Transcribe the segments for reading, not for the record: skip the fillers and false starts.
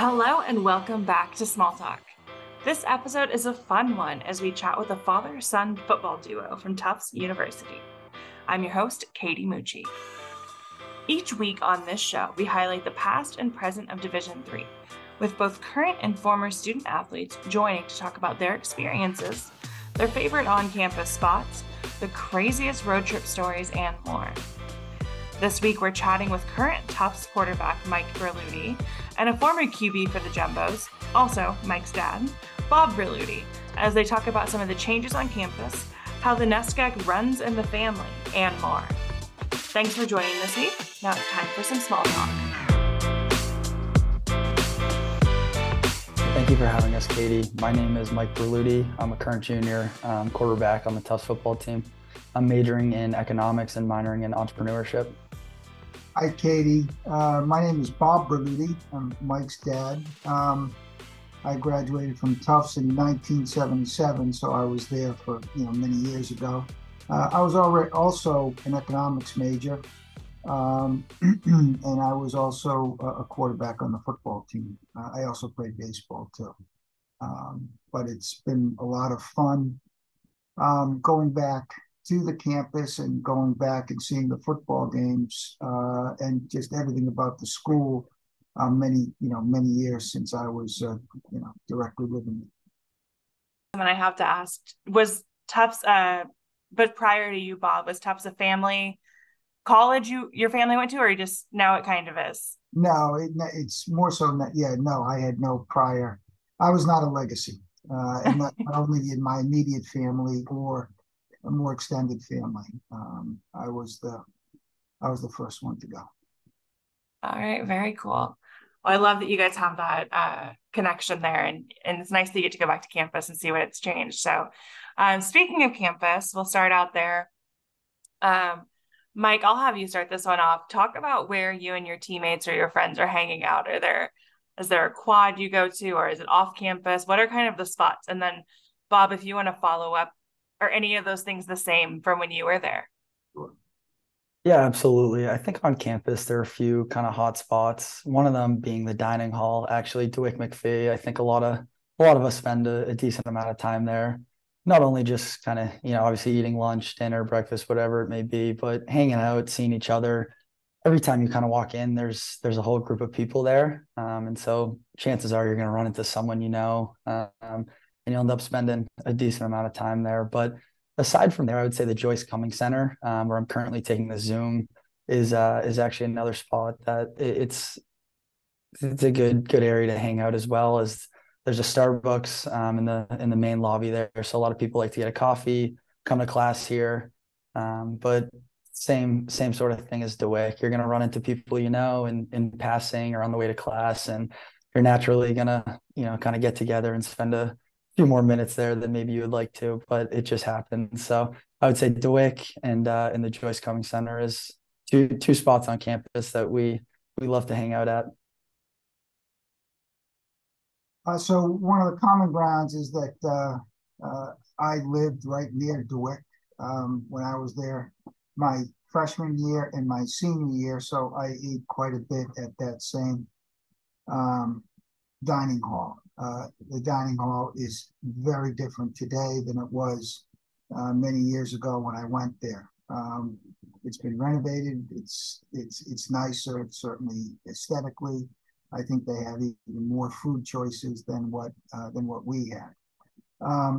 Hello and welcome back to Small Talk. This episode is a fun one as we chat with a father-son football duo from Tufts University. I'm your host, Katie Mucci. Each week on this show, we highlight the past and present of Division III, with both current and former student athletes joining to talk about their experiences, their favorite on-campus spots, the craziest road trip stories, and more. This week, we're chatting with current Tufts quarterback Mike Berluti and a former QB for the Jumbos, also Mike's dad, Bob Berluti, as they talk about some of the changes on campus, how the NESCAC runs in the family, and more. Thanks for joining this week. Now it's time for some small talk. Thank you for having us, Katie. My name is Mike Berluti. I'm a current junior quarterback on the Tufts football team. I'm majoring in economics and minoring in entrepreneurship. Hi, Katie. My name is Bob Berluti. I'm Mike's dad. I graduated from Tufts in 1977, so I was there for many years ago. I was already also an economics major, and I was also a quarterback on the football team. I also played baseball too, but it's been a lot of fun going back to the campus and going back and seeing the football games and just everything about the school. Many years since I was, directly living it. And I have to ask, was Tufts, but prior to you, Bob, was Tufts a family college your family went to, or just now it kind of is? No, it's more so. I had no prior. I was not a legacy, and not only in my immediate family or a more extended family. I was the first one to go. All right. Very cool. Well, I love that you guys have that connection there, and it's nice that you get to go back to campus and see what it's changed. So speaking of campus, we'll start out there. Mike, I'll have you start this one off. Talk about where you and your teammates or your friends are hanging out. Is there a quad you go to, or is it off campus? What are kind of the spots? And then Bob, if you want to follow up, are any of those things the same from when you were there? Sure. Yeah, absolutely. I think on campus, there are a few kind of hot spots. One of them being the dining hall, actually, DeWick McPhee. I think a lot of us spend a decent amount of time there, not only just kind of, obviously eating lunch, dinner, breakfast, whatever it may be, but hanging out, seeing each other. Every time you kind of walk in, there's a whole group of people there. And so chances are you're going to run into someone, and you'll end up spending a decent amount of time there. But aside from there, I would say the Joyce Cummings Center, where I'm currently taking the Zoom, is actually another spot that it's a good area to hang out, as well as there's a Starbucks in the main lobby there. So a lot of people like to get a coffee, come to class here, but same sort of thing as DeWick. You're going to run into people in passing or on the way to class, and you're naturally going to kind of get together and spend a few more minutes there than maybe you would like to, but it just happened. So I would say DeWick and the Joyce Cummings Center is two spots on campus that we love to hang out at. So one of the common grounds is that I lived right near DeWick when I was there my freshman year and my senior year, so I ate quite a bit at that same dining hall. The dining hall is very different today than it was many years ago when I went there. It's been renovated. It's nicer, certainly aesthetically. I think they have even more food choices than what we had.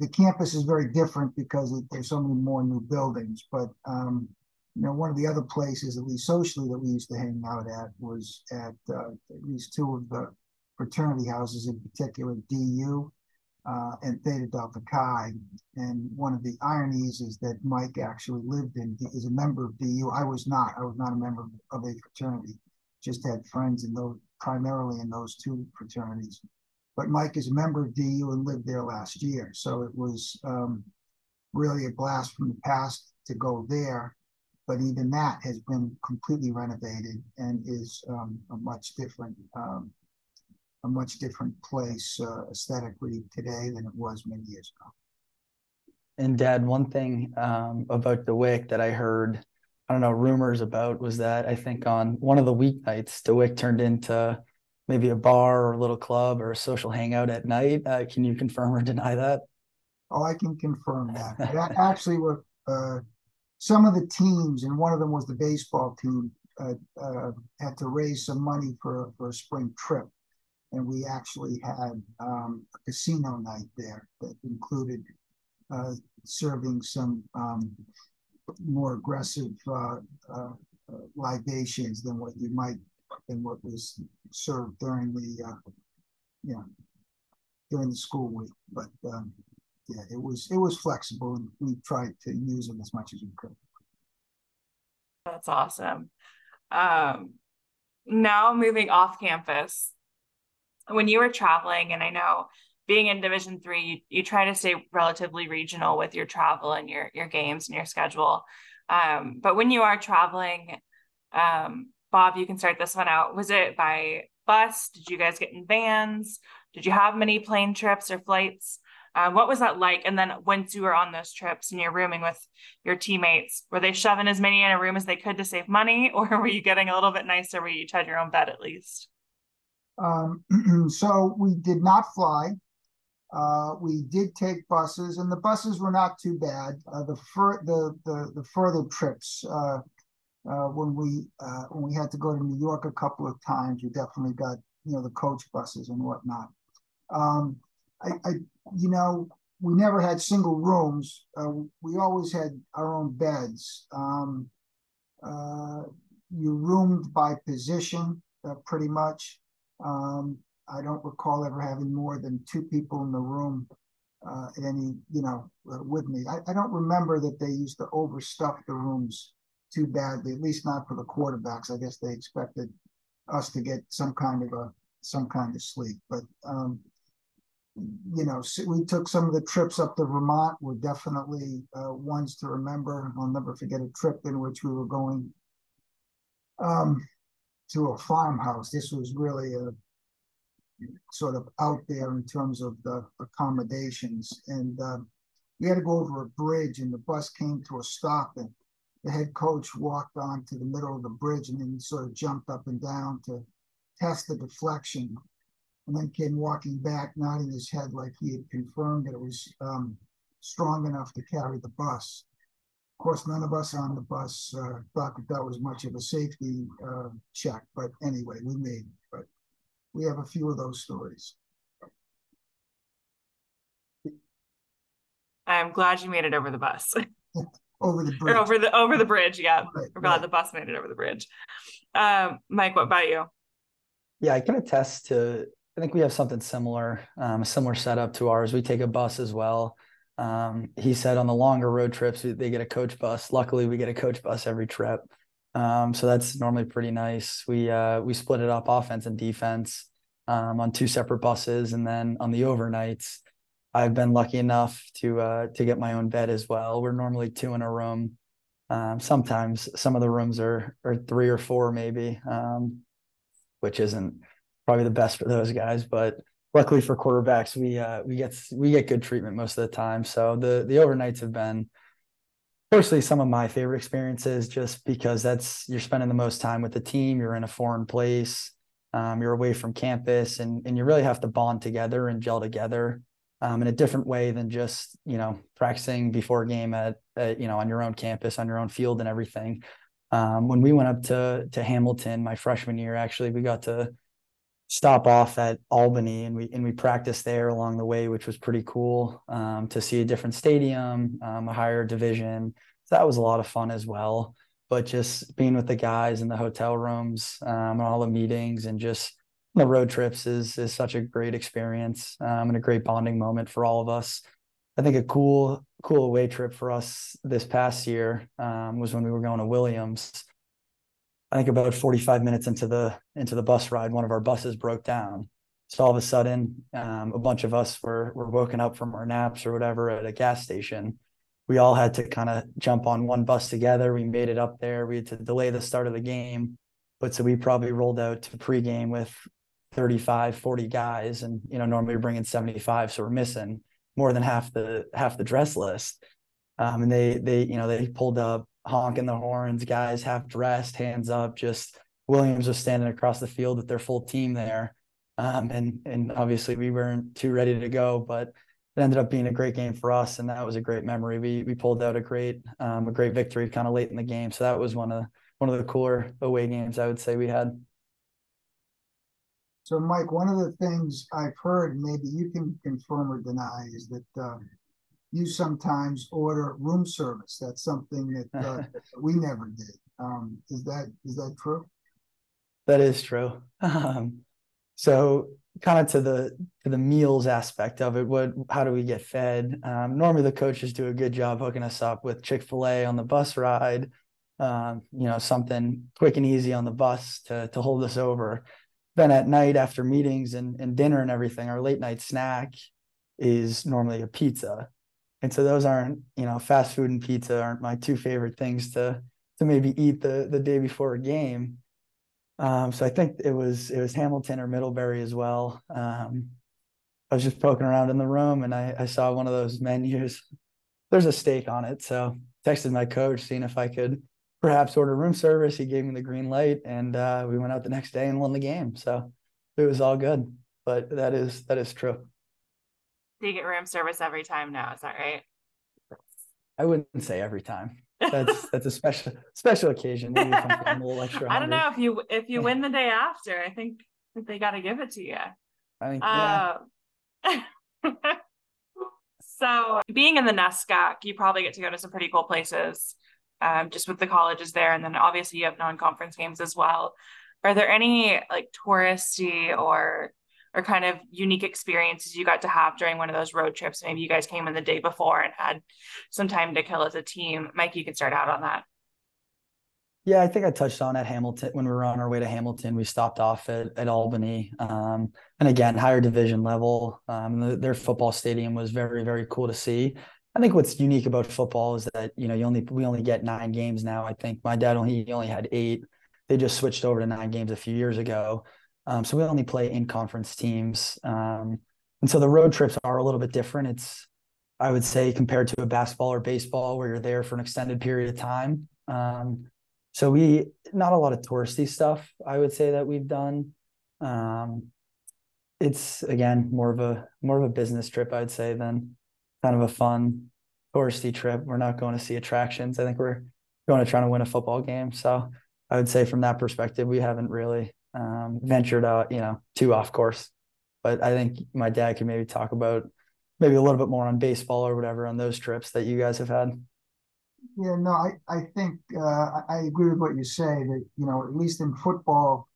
The campus is very different because there's so many more new buildings, but one of the other places, at least socially, that we used to hang out at was at least two of the fraternity houses, in particular, DU and Theta Delta Chi. And one of the ironies is that Mike actually is a member of DU. I was not a member of a fraternity, just had friends primarily in those two fraternities. But Mike is a member of DU and lived there last year. So it was really a blast from the past to go there. But even that has been completely renovated and is a much different place aesthetically today than it was many years ago. And Dad, one thing about DeWick that I heard I don't know, rumors about was that I think on one of the weeknights, DeWick turned into maybe a bar or a little club or a social hangout at night. Can you confirm or deny that? Oh, I can confirm that. That actually was some of the teams, and one of them was the baseball team, had to raise some money for a spring trip. And we actually had a casino night there that included serving some more aggressive libations than what you might, than what was served during the, you know, during the school week. But yeah, it was flexible, and we tried to use it as much as we could. That's awesome. Now moving off campus, when you were traveling, and I know being in Division III, you try to stay relatively regional with your travel and your games and your schedule. But when you are traveling, Bob, you can start this one out. Was it by bus? Did you guys get in vans? Did you have many plane trips or flights? What was that like? And then once you were on those trips and you're rooming with your teammates, were they shoving as many in a room as they could to save money, or were you getting a little bit nicer where you each had your own bed at least? So we did not fly. We did take buses, and the buses were not too bad. The further trips, when we had to go to New York a couple of times, we definitely got, you know, the coach buses and whatnot. You know, we never had single rooms. We always had our own beds. You roomed by position, pretty much. I don't recall ever having more than two people in the room at any, you know, with me. I don't remember that they used to overstuff the rooms too badly, at least not for the quarterbacks. I guess they expected us to get some kind of sleep, but you know, we took some of the trips up to Vermont were definitely ones to remember. I'll never forget a trip in which we were going to a farmhouse. This was really a sort of out there in terms of the accommodations. And we had to go over a bridge, and the bus came to a stop, and the head coach walked onto the middle of the bridge and then sort of jumped up and down to test the deflection, and then came walking back, nodding his head like he had confirmed that it was strong enough to carry the bus. Of course, none of us on the bus thought that was much of a safety check, but anyway, we made it. But we have a few of those stories. I'm glad you made it over the bus. Over the bridge. Or over the bridge, yeah. Right, I'm glad the bus made it over the bridge. Mike, what about you? Yeah, I can attest to, I think we have something similar, a similar setup to ours. We take a bus as well. He said on the longer road trips, they get a coach bus. Luckily, we get a coach bus every trip. So that's normally pretty nice. We split it up, offense and defense, on two separate buses. And then on the overnights, I've been lucky enough to get my own bed as well. We're normally two in a room. Sometimes some of the rooms are three or four maybe, which isn't probably the best for those guys, but luckily for quarterbacks, we get good treatment most of the time. So the overnights have been personally some of my favorite experiences, just because that's, you're spending the most time with the team. You're in a foreign place, you're away from campus, and you really have to bond together and gel together in a different way than just, you know, practicing before game at you know, on your own campus, on your own field and everything. When we went up to Hamilton my freshman year, actually, we got to stop off at Albany, and we practiced there along the way, which was pretty cool, to see a different stadium, a higher division. So that was a lot of fun as well. But just being with the guys in the hotel rooms, and all the meetings and just the road trips is such a great experience, and a great bonding moment for all of us. I think a cool away trip for us this past year was when we were going to Williams. I think about 45 minutes into the bus ride, one of our buses broke down. So all of a sudden, a bunch of us were woken up from our naps or whatever at a gas station. We all had to kind of jump on one bus together. We made it up there. We had to delay the start of the game, but so we probably rolled out to pregame with 35, 40 guys, and you know, normally we're bringing 75, so we're missing more than half the dress list. And they pulled up honking the horns, guys half dressed, hands up. Just Williams was standing across the field with their full team there. And obviously we weren't too ready to go, but it ended up being a great game for us. And that was a great memory. We pulled out a great victory kind of late in the game. So that was one of the cooler away games I would say we had. So Mike, one of the things I've heard, maybe you can confirm or deny, is that you sometimes order room service. That's something that we never did. Is that true? That is true. So kind of to the meals aspect of it, how do we get fed? Normally the coaches do a good job hooking us up with Chick-fil-A on the bus ride, something quick and easy on the bus to hold us over. Then at night after meetings and dinner and everything, our late night snack is normally a pizza. And so those aren't, fast food and pizza aren't my two favorite things to maybe eat the day before a game. So I think it was Hamilton or Middlebury as well. I was just poking around in the room and I saw one of those menus. There's a steak on it. So texted my coach, seeing if I could perhaps order room service. He gave me the green light and we went out the next day and won the game. So it was all good, but that is true. Do you get room service every time now? Is that right? I wouldn't say every time. That's a special occasion. Maybe I'm a little extra hungry. I don't know if you win the day after. I think they got to give it to you. I think. Yeah. So being in the NESCAC, you probably get to go to some pretty cool places, just with the colleges there, and then obviously you have non-conference games as well. Are there any like touristy or kind of unique experiences you got to have during one of those road trips? Maybe you guys came in the day before and had some time to kill as a team. Mike, you can start out on that. Yeah, I think I touched on at Hamilton. When we were on our way to Hamilton, we stopped off at Albany. And again, higher division level. Their football stadium was very, very cool to see. I think what's unique about football is that, we only get 9 games now. I think my dad only had 8. They just switched over to 9 games a few years ago. So we only play in conference teams. And so the road trips are a little bit different. It's, I would say, compared to a basketball or baseball where you're there for an extended period of time. So not a lot of touristy stuff, I would say, that we've done. It's again, more of a business trip, I'd say, than kind of a fun touristy trip. We're not going to see attractions. I think we're going to try to win a football game. So I would say from that perspective, we haven't really ventured out, too off course. But I think my dad can maybe talk about maybe a little bit more on baseball or whatever on those trips that you guys have had. Yeah, no, I think I agree with what you say that, at least in football,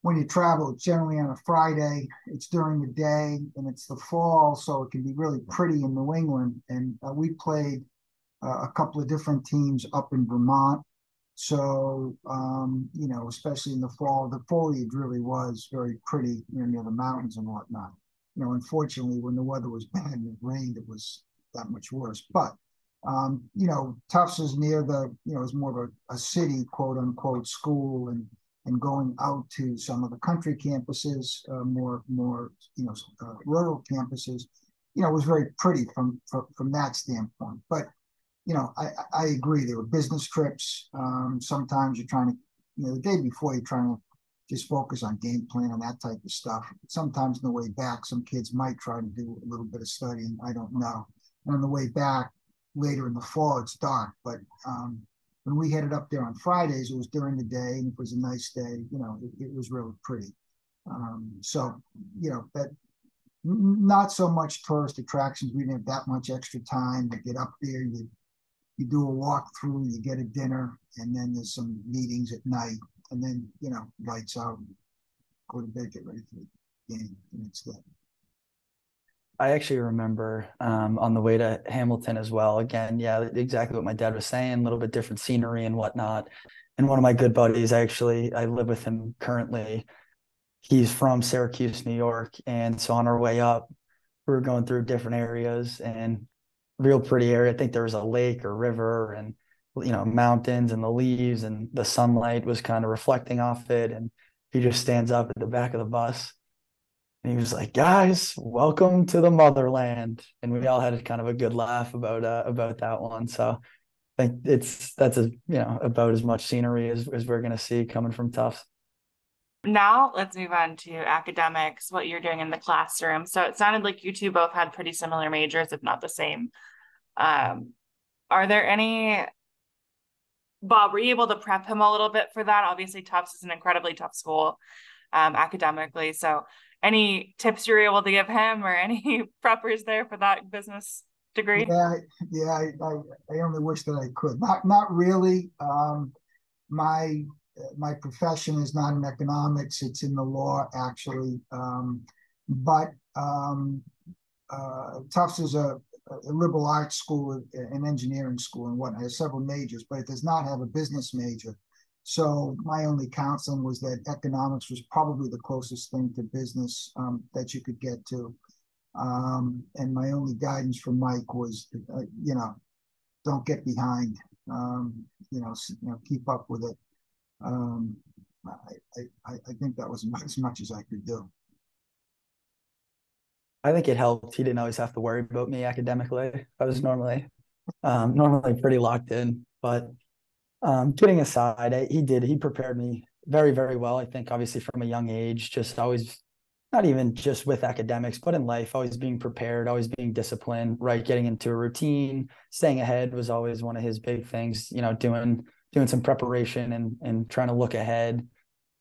when you travel, it's generally on a Friday, it's during the day and it's the fall. So it can be really pretty in New England. And we played a couple of different teams up in Vermont. So, especially in the fall, the foliage really was very pretty near the mountains and whatnot. Unfortunately, when the weather was bad and it rained, it was that much worse. But, Tufts is near is more of a city, quote unquote, school, and going out to some of the country campuses, more rural campuses, it was very pretty from that standpoint. But I agree. There were business trips. Sometimes you're trying to, the day before you're trying to just focus on game plan and that type of stuff. Sometimes on the way back, some kids might try to do a little bit of studying. I don't know. And on the way back later in the fall, it's dark. But when we headed up there on Fridays, it was during the day and it was a nice day. It was really pretty. That not so much tourist attractions. We didn't have that much extra time to get up there. You do a walkthrough, you get a dinner, and then there's some meetings at night, and then, lights out, go to bed, get ready for the game, and it's good. I actually remember on the way to Hamilton as well, again, yeah, exactly what my dad was saying, a little bit different scenery and whatnot. And one of my good buddies, actually, I live with him currently. He's from Syracuse, New York. And so on our way up, we were going through different areas and real pretty area. I think there was a lake or river and, mountains and the leaves and the sunlight was kind of reflecting off it. And he just stands up at the back of the bus and he was like, "Guys, welcome to the motherland." And we all had kind of a good laugh about that one. So think that's about as much scenery as we're going to see coming from Tufts. Now let's move on to academics, what you're doing in the classroom. So it sounded like you two both had pretty similar majors, if not the same. Are there any, Bob, were you able to prep him a little bit for that? Obviously Tufts is an incredibly tough school academically. So any tips you were able to give him or any preppers there for that business degree? Yeah, I only wish that I could. Not really. My profession is not in economics, it's in the law, actually. But Tufts is a liberal arts school, an engineering school and whatnot. It has several majors, but it does not have a business major. So my only counseling was that economics was probably the closest thing to business that you could get to. And my only guidance from Mike was, don't get behind, keep up with it. I think that was as much as I could do. I think it helped. He didn't always have to worry about me academically. I was normally pretty locked in, but kidding aside, he prepared me very, very well. I think obviously from a young age, just always, not even just with academics, but in life, always being prepared, always being disciplined, right? Getting into a routine, staying ahead was always one of his big things, doing some preparation and trying to look ahead.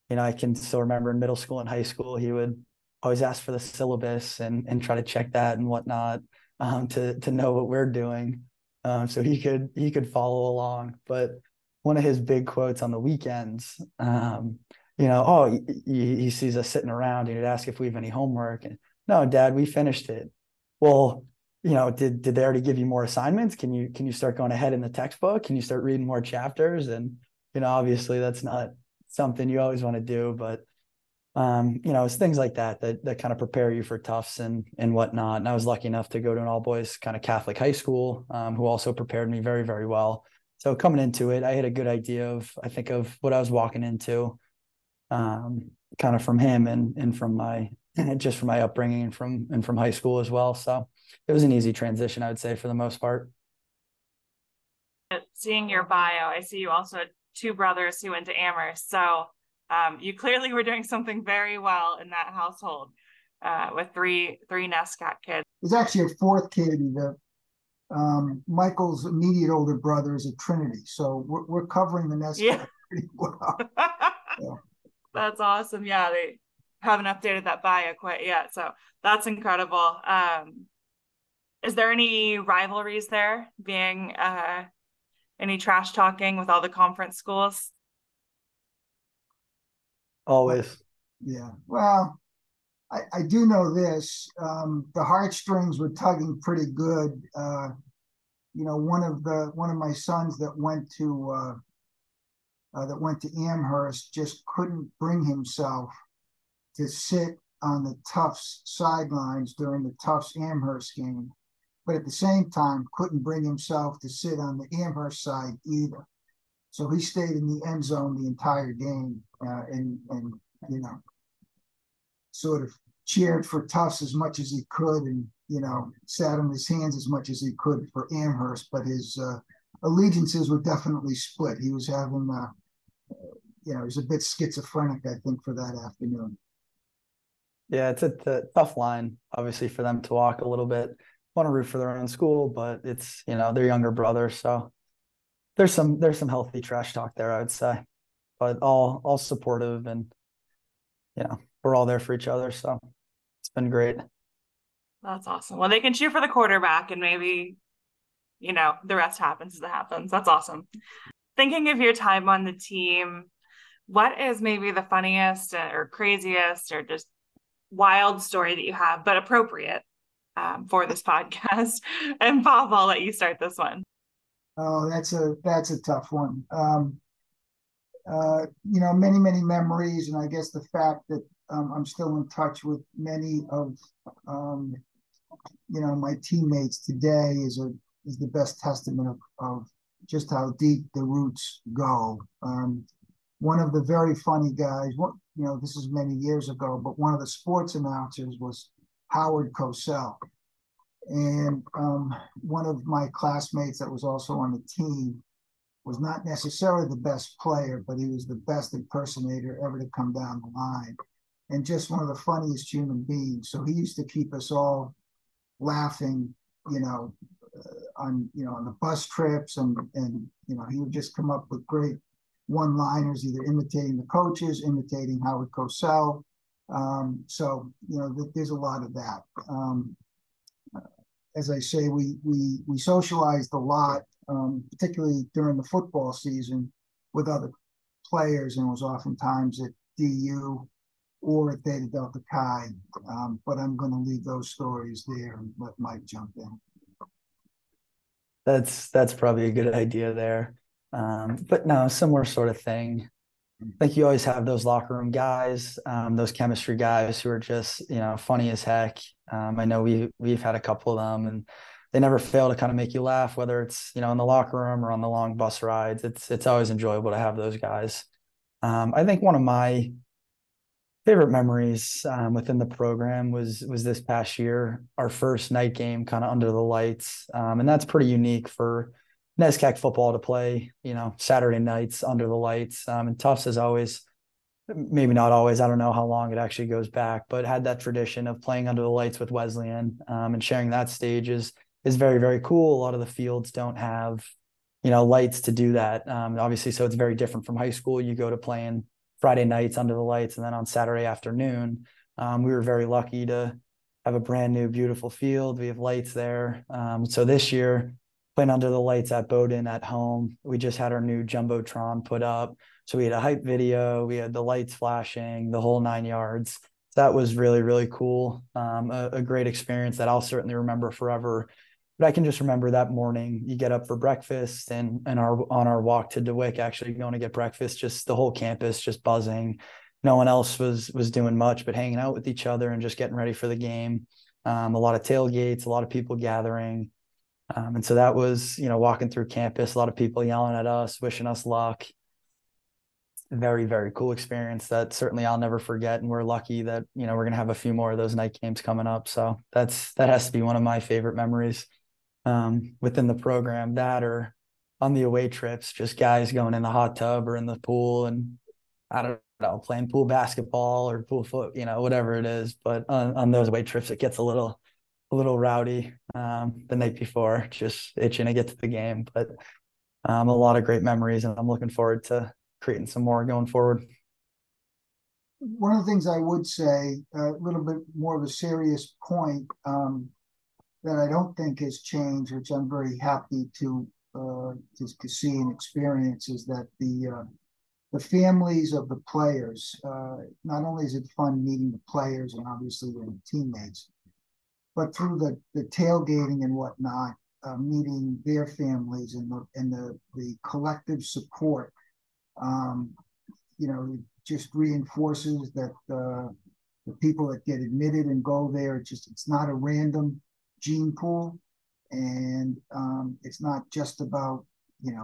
I can still remember in middle school and high school, he would always ask for the syllabus and try to check that and whatnot to know what we're doing. So he could follow along. But one of his big quotes on the weekends, he sees us sitting around and he'd ask if we have any homework. And no, Dad, we finished it. Well, did they already give you more assignments? Can you start going ahead in the textbook? Can you start reading more chapters? And, obviously that's not something you always want to do, but, it's things like that kind of prepare you for Tufts and whatnot. And I was lucky enough to go to an all boys kind of Catholic high school, who also prepared me very, very well. So coming into it, I had a good idea of what I was walking into, kind of from him and from my upbringing and from high school as well. So it was an easy transition, I would say, for the most part. Seeing your bio, I see you also had two brothers who went to Amherst. So you clearly were doing something very well in that household with three NESCAC kids. There's actually a fourth kid. Michael's immediate older brother is at Trinity. So we're covering the NESCAC pretty well. Yeah. That's awesome. Yeah, they haven't updated that bio quite yet. So that's incredible. Is there any rivalries there, being any trash talking with all the conference schools? Always. Yeah. Well, I do know this. The heartstrings were tugging pretty good. One of my sons that went to Amherst just couldn't bring himself to sit on the Tufts sidelines during the Tufts Amherst game, but at the same time couldn't bring himself to sit on the Amherst side either. So he stayed in the end zone the entire game and sort of cheered for Tufts as much as he could and, sat on his hands as much as he could for Amherst, but his allegiances were definitely split. He was having, he was a bit schizophrenic, I think, for that afternoon. Yeah, it's a tough line, obviously, for them to walk a little bit. Want to root for their own school, but it's their younger brother, so there's some healthy trash talk there, I would say, but all supportive, and we're all there for each other, so it's been great. That's awesome. Well, they can cheer for the quarterback, and maybe the rest happens as it happens. That's awesome. Thinking of your time on the team, what is maybe the funniest or craziest or just wild story that you have, but appropriate for this podcast? And Bob, I'll let you start this one. Oh, that's a tough one. Many memories, and I guess the fact that I'm still in touch with many of my teammates today is the best testament of just how deep the roots go. One of the very funny guys, this is many years ago, but one of the sports announcers was Howard Cosell. And one of my classmates that was also on the team was not necessarily the best player, but he was the best impersonator ever to come down the line, and just one of the funniest human beings. So he used to keep us all laughing, on the bus trips, and he would just come up with great one-liners, either imitating the coaches, imitating Howard Cosell. There's a lot of that. As I say, we socialized a lot, particularly during the football season, with other players, and was oftentimes at DU or at Theta Delta Chi. But I'm going to leave those stories there and let Mike jump in. That's probably a good idea there. But no, similar sort of thing. I think you always have those locker room guys, those chemistry guys who are just, funny as heck. I know we've had a couple of them, and they never fail to kind of make you laugh, whether it's, in the locker room or on the long bus rides. It's always enjoyable to have those guys. I think one of my favorite memories within the program was this past year, our first night game kind of under the lights. And that's pretty unique for NESCAC football to play, Saturday nights under the lights. And Tufts is always, maybe not always, I don't know how long it actually goes back, but had that tradition of playing under the lights with Wesleyan, and sharing that stage is very, very cool. A lot of the fields don't have, lights to do that. Obviously, so it's very different from high school. You go to playing Friday nights under the lights, and then on Saturday afternoon, we were very lucky to have a brand new, beautiful field. We have lights there. So this year, playing under the lights at Bowden at home, we just had our new Jumbotron put up. So we had a hype video, we had the lights flashing, the whole 9 yards. That was really, really cool. A great experience that I'll certainly remember forever. But I can just remember that morning, you get up for breakfast, and on our walk to DeWick, actually going to get breakfast, just the whole campus just buzzing. No one else was doing much but hanging out with each other and just getting ready for the game. A lot of tailgates, a lot of people gathering. And so that was, walking through campus, a lot of people yelling at us, wishing us luck. Very, very cool experience that certainly I'll never forget. And we're lucky that, we're going to have a few more of those night games coming up. So that has to be one of my favorite memories. Within the program, that or on the away trips, just guys going in the hot tub or in the pool, and I don't know, playing pool basketball or pool foot, whatever it is. But on those away trips, it gets a little rowdy the night before, just itching to get to the game. But a lot of great memories, and I'm looking forward to creating some more going forward. One of the things I would say, a little bit more of a serious point, that I don't think has changed, which I'm very happy to see and experience, is that the families of the players, not only is it fun meeting the players and obviously their teammates, but through the tailgating and whatnot, meeting their families and the collective support, just reinforces that the people that get admitted and go there, it's not a random gene pool, and it's not just about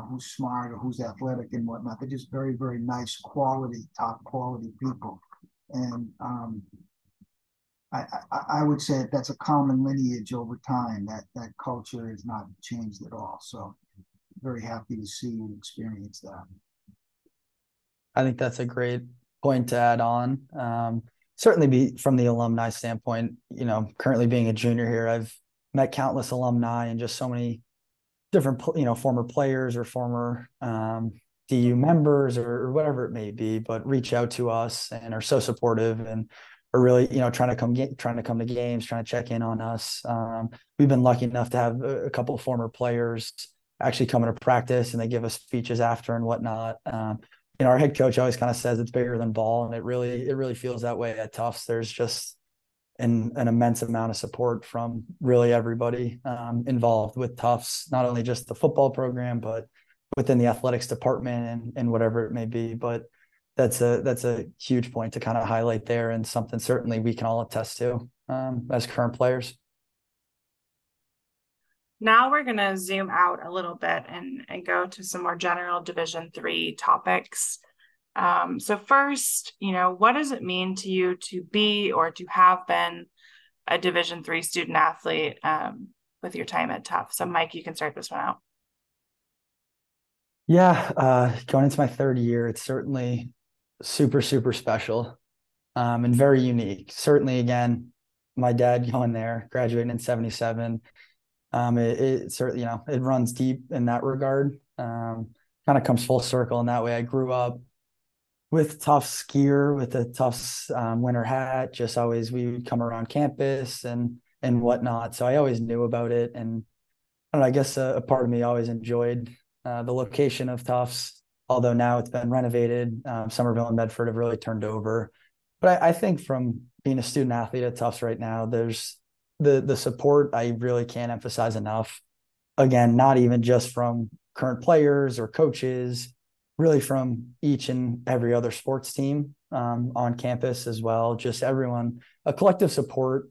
who's smart or who's athletic and whatnot. They're just very, very nice, top quality people, and I would say that's a common lineage over time. That culture has not changed at all. So very happy to see and experience that. I think that's a great point to add on. Certainly, from the alumni standpoint, currently being a junior here, I've met countless alumni and just so many different, former players or former DU members or whatever it may be, but reach out to us and are so supportive and are really, trying to come to games, trying to check in on us. We've been lucky enough to have a couple of former players actually come into practice, and they give us speeches after and whatnot. Our head coach always kind of says it's bigger than ball, and it really feels that way at Tufts. There's just an immense amount of support from really everybody involved with Tufts, not only just the football program, but within the athletics department and whatever it may be. But that's a huge point to kind of highlight there, and something certainly we can all attest to as current players. Now we're going to zoom out a little bit and go to some more general Division III topics. So first, what does it mean to you to be or to have been a Division III student athlete with your time at Tufts? So Mike, you can start this one out. Yeah, going into my third year, it's certainly super, super special and very unique. Certainly, again, my dad going there, graduating in 77, it certainly, you know, it runs deep in that regard. Kind of comes full circle in that way. I grew up with Tufts gear, with the Tufts winter hat, just always we would come around campus and whatnot. So I always knew about it. And I don't know, I guess a part of me always enjoyed the location of Tufts, although now it's been renovated. Somerville and Medford have really turned over. But I think from being a student athlete at Tufts right now, there's the support I really can't emphasize enough. Again, not even just from current players or coaches, really from each and every other sports team on campus as well. Just everyone, a collective support,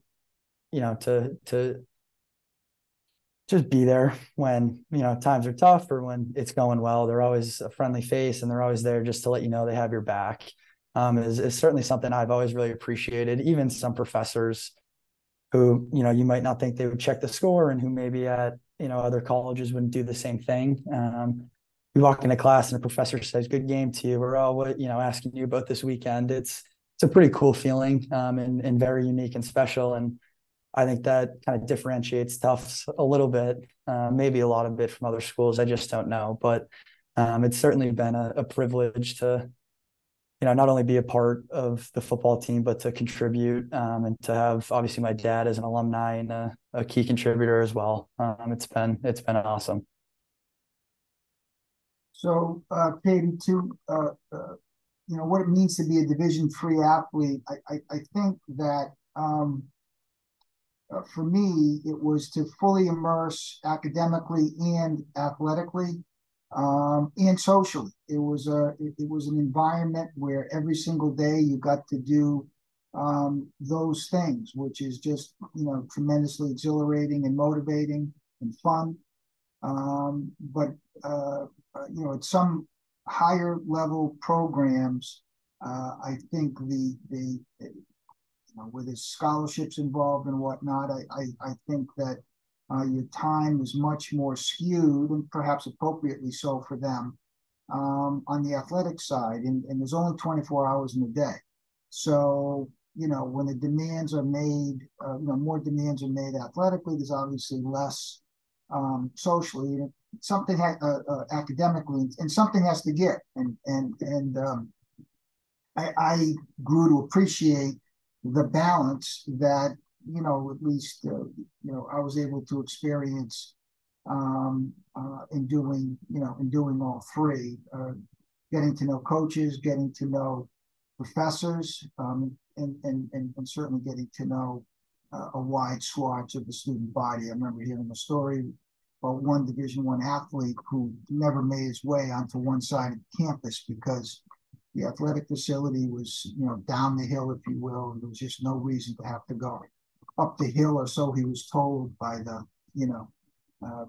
you know, to just be there when, you know, times are tough or when it's going well. They're always a friendly face and they're always there just to let you know they have your back is certainly something I've always really appreciated. Even some professors who, you know, you might not think they would check the score and who maybe at, you know, other colleges wouldn't do the same thing. You walk into class and a professor says, good game to you. We're all, you know, asking you about this weekend. It's a pretty cool feeling and very unique and special. And I think that kind of differentiates Tufts a little bit, maybe a lot of bit from other schools. I just don't know. But it's certainly been a privilege to, you know, not only be a part of the football team, but to contribute and to have obviously my dad as an alumni and a key contributor as well. It's been awesome. So, Katie, too, you know, what it means to be a Division III athlete, I think that for me, it was to fully immerse academically and athletically and socially. It was an environment where every single day you got to do those things, which is just, you know, tremendously exhilarating and motivating and fun. You know, at some higher level programs, I think the you know, where there's scholarships involved and whatnot, I think that your time is much more skewed, and perhaps appropriately so for them, on the athletic side. And there's only 24 hours in a day. So, you know, when the demands are made, you know, more demands are made athletically, there's obviously less socially. And something academically, and something has to get. I grew to appreciate the balance that, you know, at least, you know, I was able to experience in doing all three, getting to know coaches, getting to know professors, and certainly getting to know a wide swath of the student body. I remember hearing a story about one Division I athlete who never made his way onto one side of the campus because the athletic facility was, you know, down the hill, if you will, and there was just no reason to have to go up the hill, or so he was told by the, you know,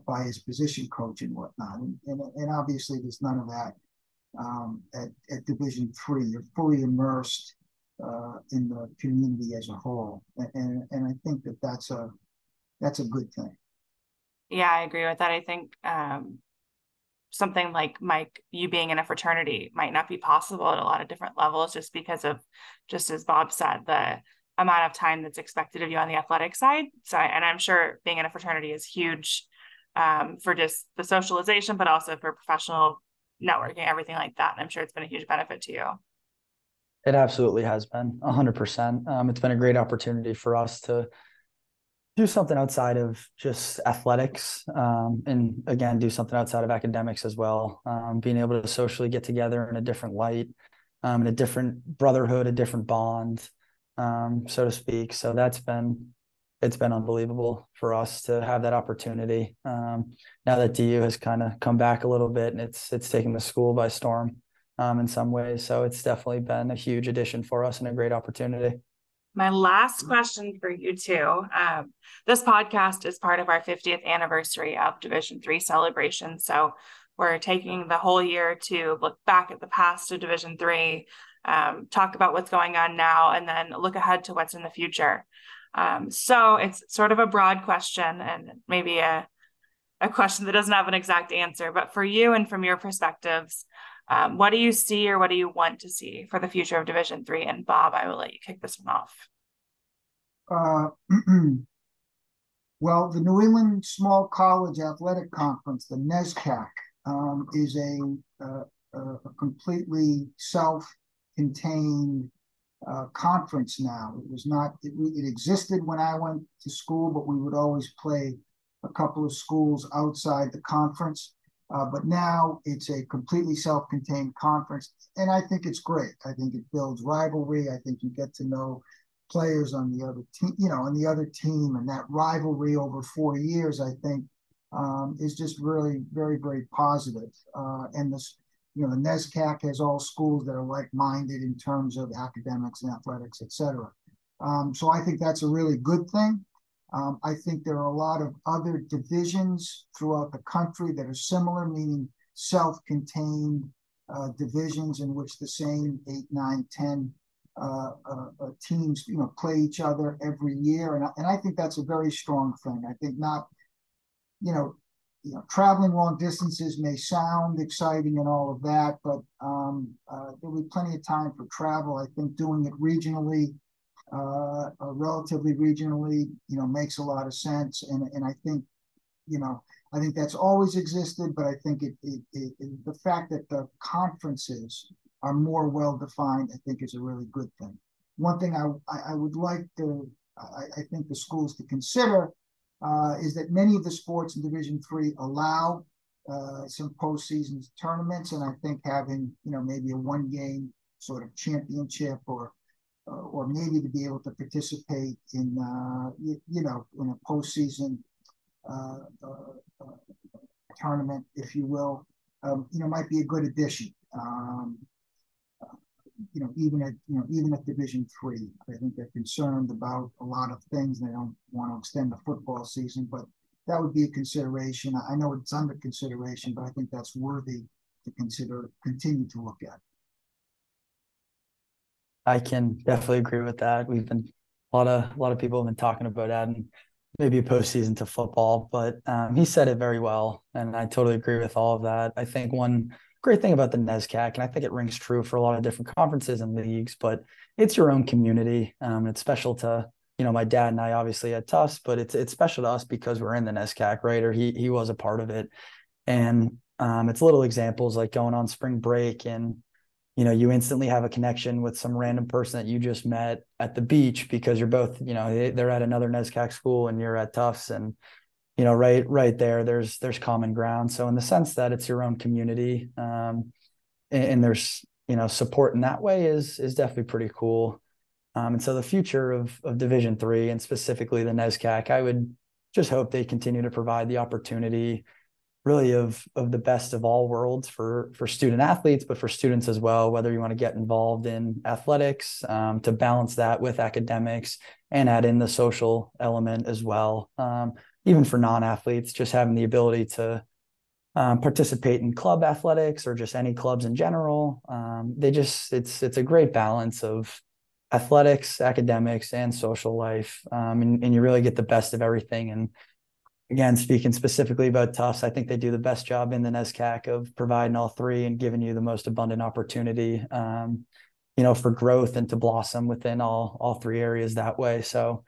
by his position coach and whatnot. And obviously there's none of that at Division III. You're fully immersed in the community as a whole, and I think that that's a good thing. Yeah, I agree with that. I think something like Mike, you being in a fraternity might not be possible at a lot of different levels, just because of, just as Bob said, the amount of time that's expected of you on the athletic side. So, and I'm sure being in a fraternity is huge for just the socialization, but also for professional networking, everything like that. And I'm sure it's been a huge benefit to you. It absolutely has been 100%. It's been a great opportunity for us to do something outside of just athletics, and again, do something outside of academics as well. Being able to socially get together in a different light, in a different brotherhood, a different bond, so to speak. So it's been unbelievable for us to have that opportunity. Now that DU has kind of come back a little bit, and it's taken the school by storm in some ways. So it's definitely been a huge addition for us and a great opportunity. My last question for you two. This podcast is part of our 50th anniversary of Division III celebration. So we're taking the whole year to look back at the past of Division III, talk about what's going on now, and then look ahead to what's in the future. So it's sort of a broad question and maybe a a question that doesn't have an exact answer, but for you and from your perspectives, what do you see or what do you want to see for the future of Division III? And Bob, I will let you kick this one off. Well, the New England Small College Athletic Conference, the NESCAC, is a completely self-contained conference now. It was not, it existed when I went to school, but we would always play a couple of schools outside the conference. But now it's a completely self-contained conference, and I think it's great. I think it builds rivalry. I think you get to know players on the other team, on the other team, and that rivalry over 4 years, I think, is just really very, very positive. And this, the NESCAC has all schools that are like-minded in terms of academics and athletics, et cetera. So I think that's a really good thing. I think there are a lot of other divisions throughout the country that are similar, meaning self-contained divisions in which the same 8, 9, 10 teams, play each other every year. And I think that's a very strong thing. I think not, traveling long distances may sound exciting and all of that, but there'll be plenty of time for travel. I think doing it regionally, relatively regionally, makes a lot of sense. And I think, I think that's always existed, but I think the fact that the conferences are more well-defined, I think, is a really good thing. One thing I would like to, I think the schools to consider is that many of the sports in Division III allow some postseason tournaments. And I think having, maybe a one-game sort of championship or maybe to be able to participate in, in a postseason tournament, if you will, might be a good addition. Even at Division III, I think they're concerned about a lot of things. They don't want to extend the football season, but that would be a consideration. I know it's under consideration, but I think that's worthy to continue to look at. I can definitely agree with that. We've been a lot of people have been talking about adding maybe a postseason to football, but he said it very well, and I totally agree with all of that. I think one great thing about the NESCAC, and I think it rings true for a lot of different conferences and leagues, but it's your own community. It's special to my dad and I obviously at Tufts, but it's special to us because we're in the NESCAC, right? Or he was a part of it, and it's little examples like going on spring break and. You instantly have a connection with some random person that you just met at the beach because you're both, they're at another NESCAC school and you're at Tufts, and, right there's common ground. So in the sense that it's your own community, and there's, support in that way is definitely pretty cool. And so the future of Division III and specifically the NESCAC, I would just hope they continue to provide the opportunity really of the best of all worlds for student athletes, but for students as well, whether you want to get involved in athletics, to balance that with academics and add in the social element as well. Even for non-athletes, just having the ability to participate in club athletics or just any clubs in general. It's a great balance of athletics, academics, and social life. And you really get the best of everything. And again, speaking specifically about Tufts, I think they do the best job in the NESCAC of providing all three and giving you the most abundant opportunity, for growth and to blossom within all three areas that way. So,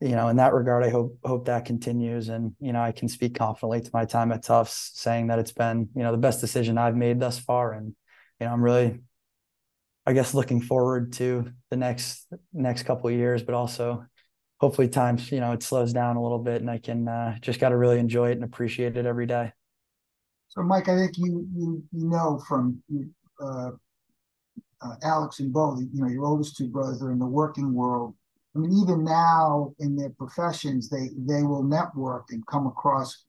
in that regard, I hope that continues. And, I can speak confidently to my time at Tufts saying that it's been, the best decision I've made thus far. And, I'm really, I guess, looking forward to the next couple of years, but also hopefully times, it slows down a little bit and I can just got to really enjoy it and appreciate it every day. So, Mike, I think you know from Alex and Bo, your oldest two brothers are in the working world. I mean, even now in their professions, they will network and come across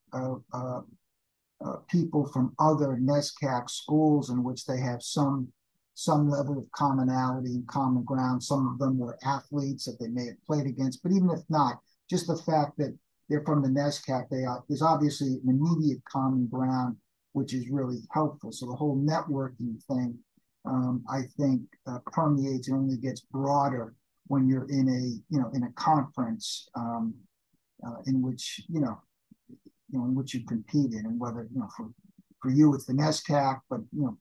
people from other NESCAC schools in which they have some level of commonality and common ground. Some of them were athletes that they may have played against, but even if not, just the fact that they're from the NESCAC, there's obviously an immediate common ground, which is really helpful. So the whole networking thing, I think, permeates and only gets broader when you're in a conference in which, you know, in which you competed, and whether, you know, for you it's the NESCAC, but, you know,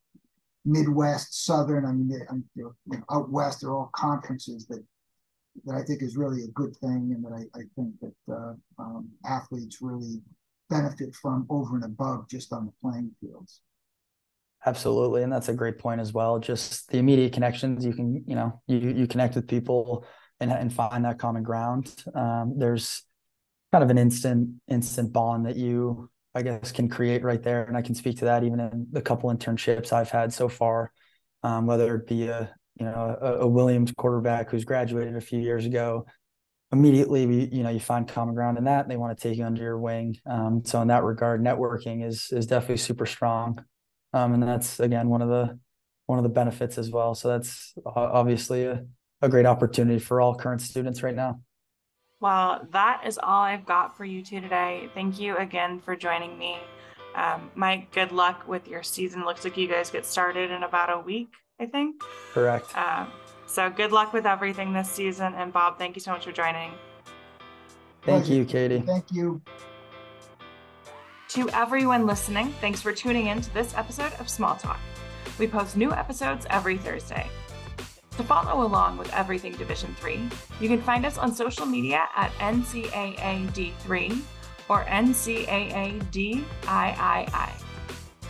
Midwest, Southern, I mean, you know, out West, they're all conferences that I think is really a good thing, and that I think that athletes really benefit from over and above just on the playing fields. Absolutely. And that's a great point as well. Just the immediate connections, you can, you know, you connect with people and find that common ground. There's kind of an instant bond that you, I guess, can create right there. And I can speak to that even in the couple internships I've had so far, whether it be a Williams quarterback who's graduated a few years ago. Immediately, you find common ground in that, and they want to take you under your wing. So in that regard, networking is definitely super strong. And that's, again, one of the benefits as well. So that's obviously a great opportunity for all current students right now. Well, that is all I've got for you two today. Thank you again for joining me. Mike, good luck with your season. Looks like you guys get started in about a week, I think. Correct. So good luck with everything this season. And Bob, thank you so much for joining. Thank you, Katie. Thank you. To everyone listening, thanks for tuning in to this episode of Small Talk. We post new episodes every Thursday. To follow along with everything Division III, you can find us on social media at NCAA D3 or NCAA DIII.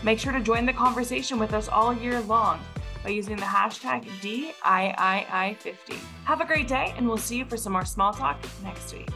Make sure to join the conversation with us all year long by using the hashtag DIII50. Have a great day, and we'll see you for some more Small Talk next week.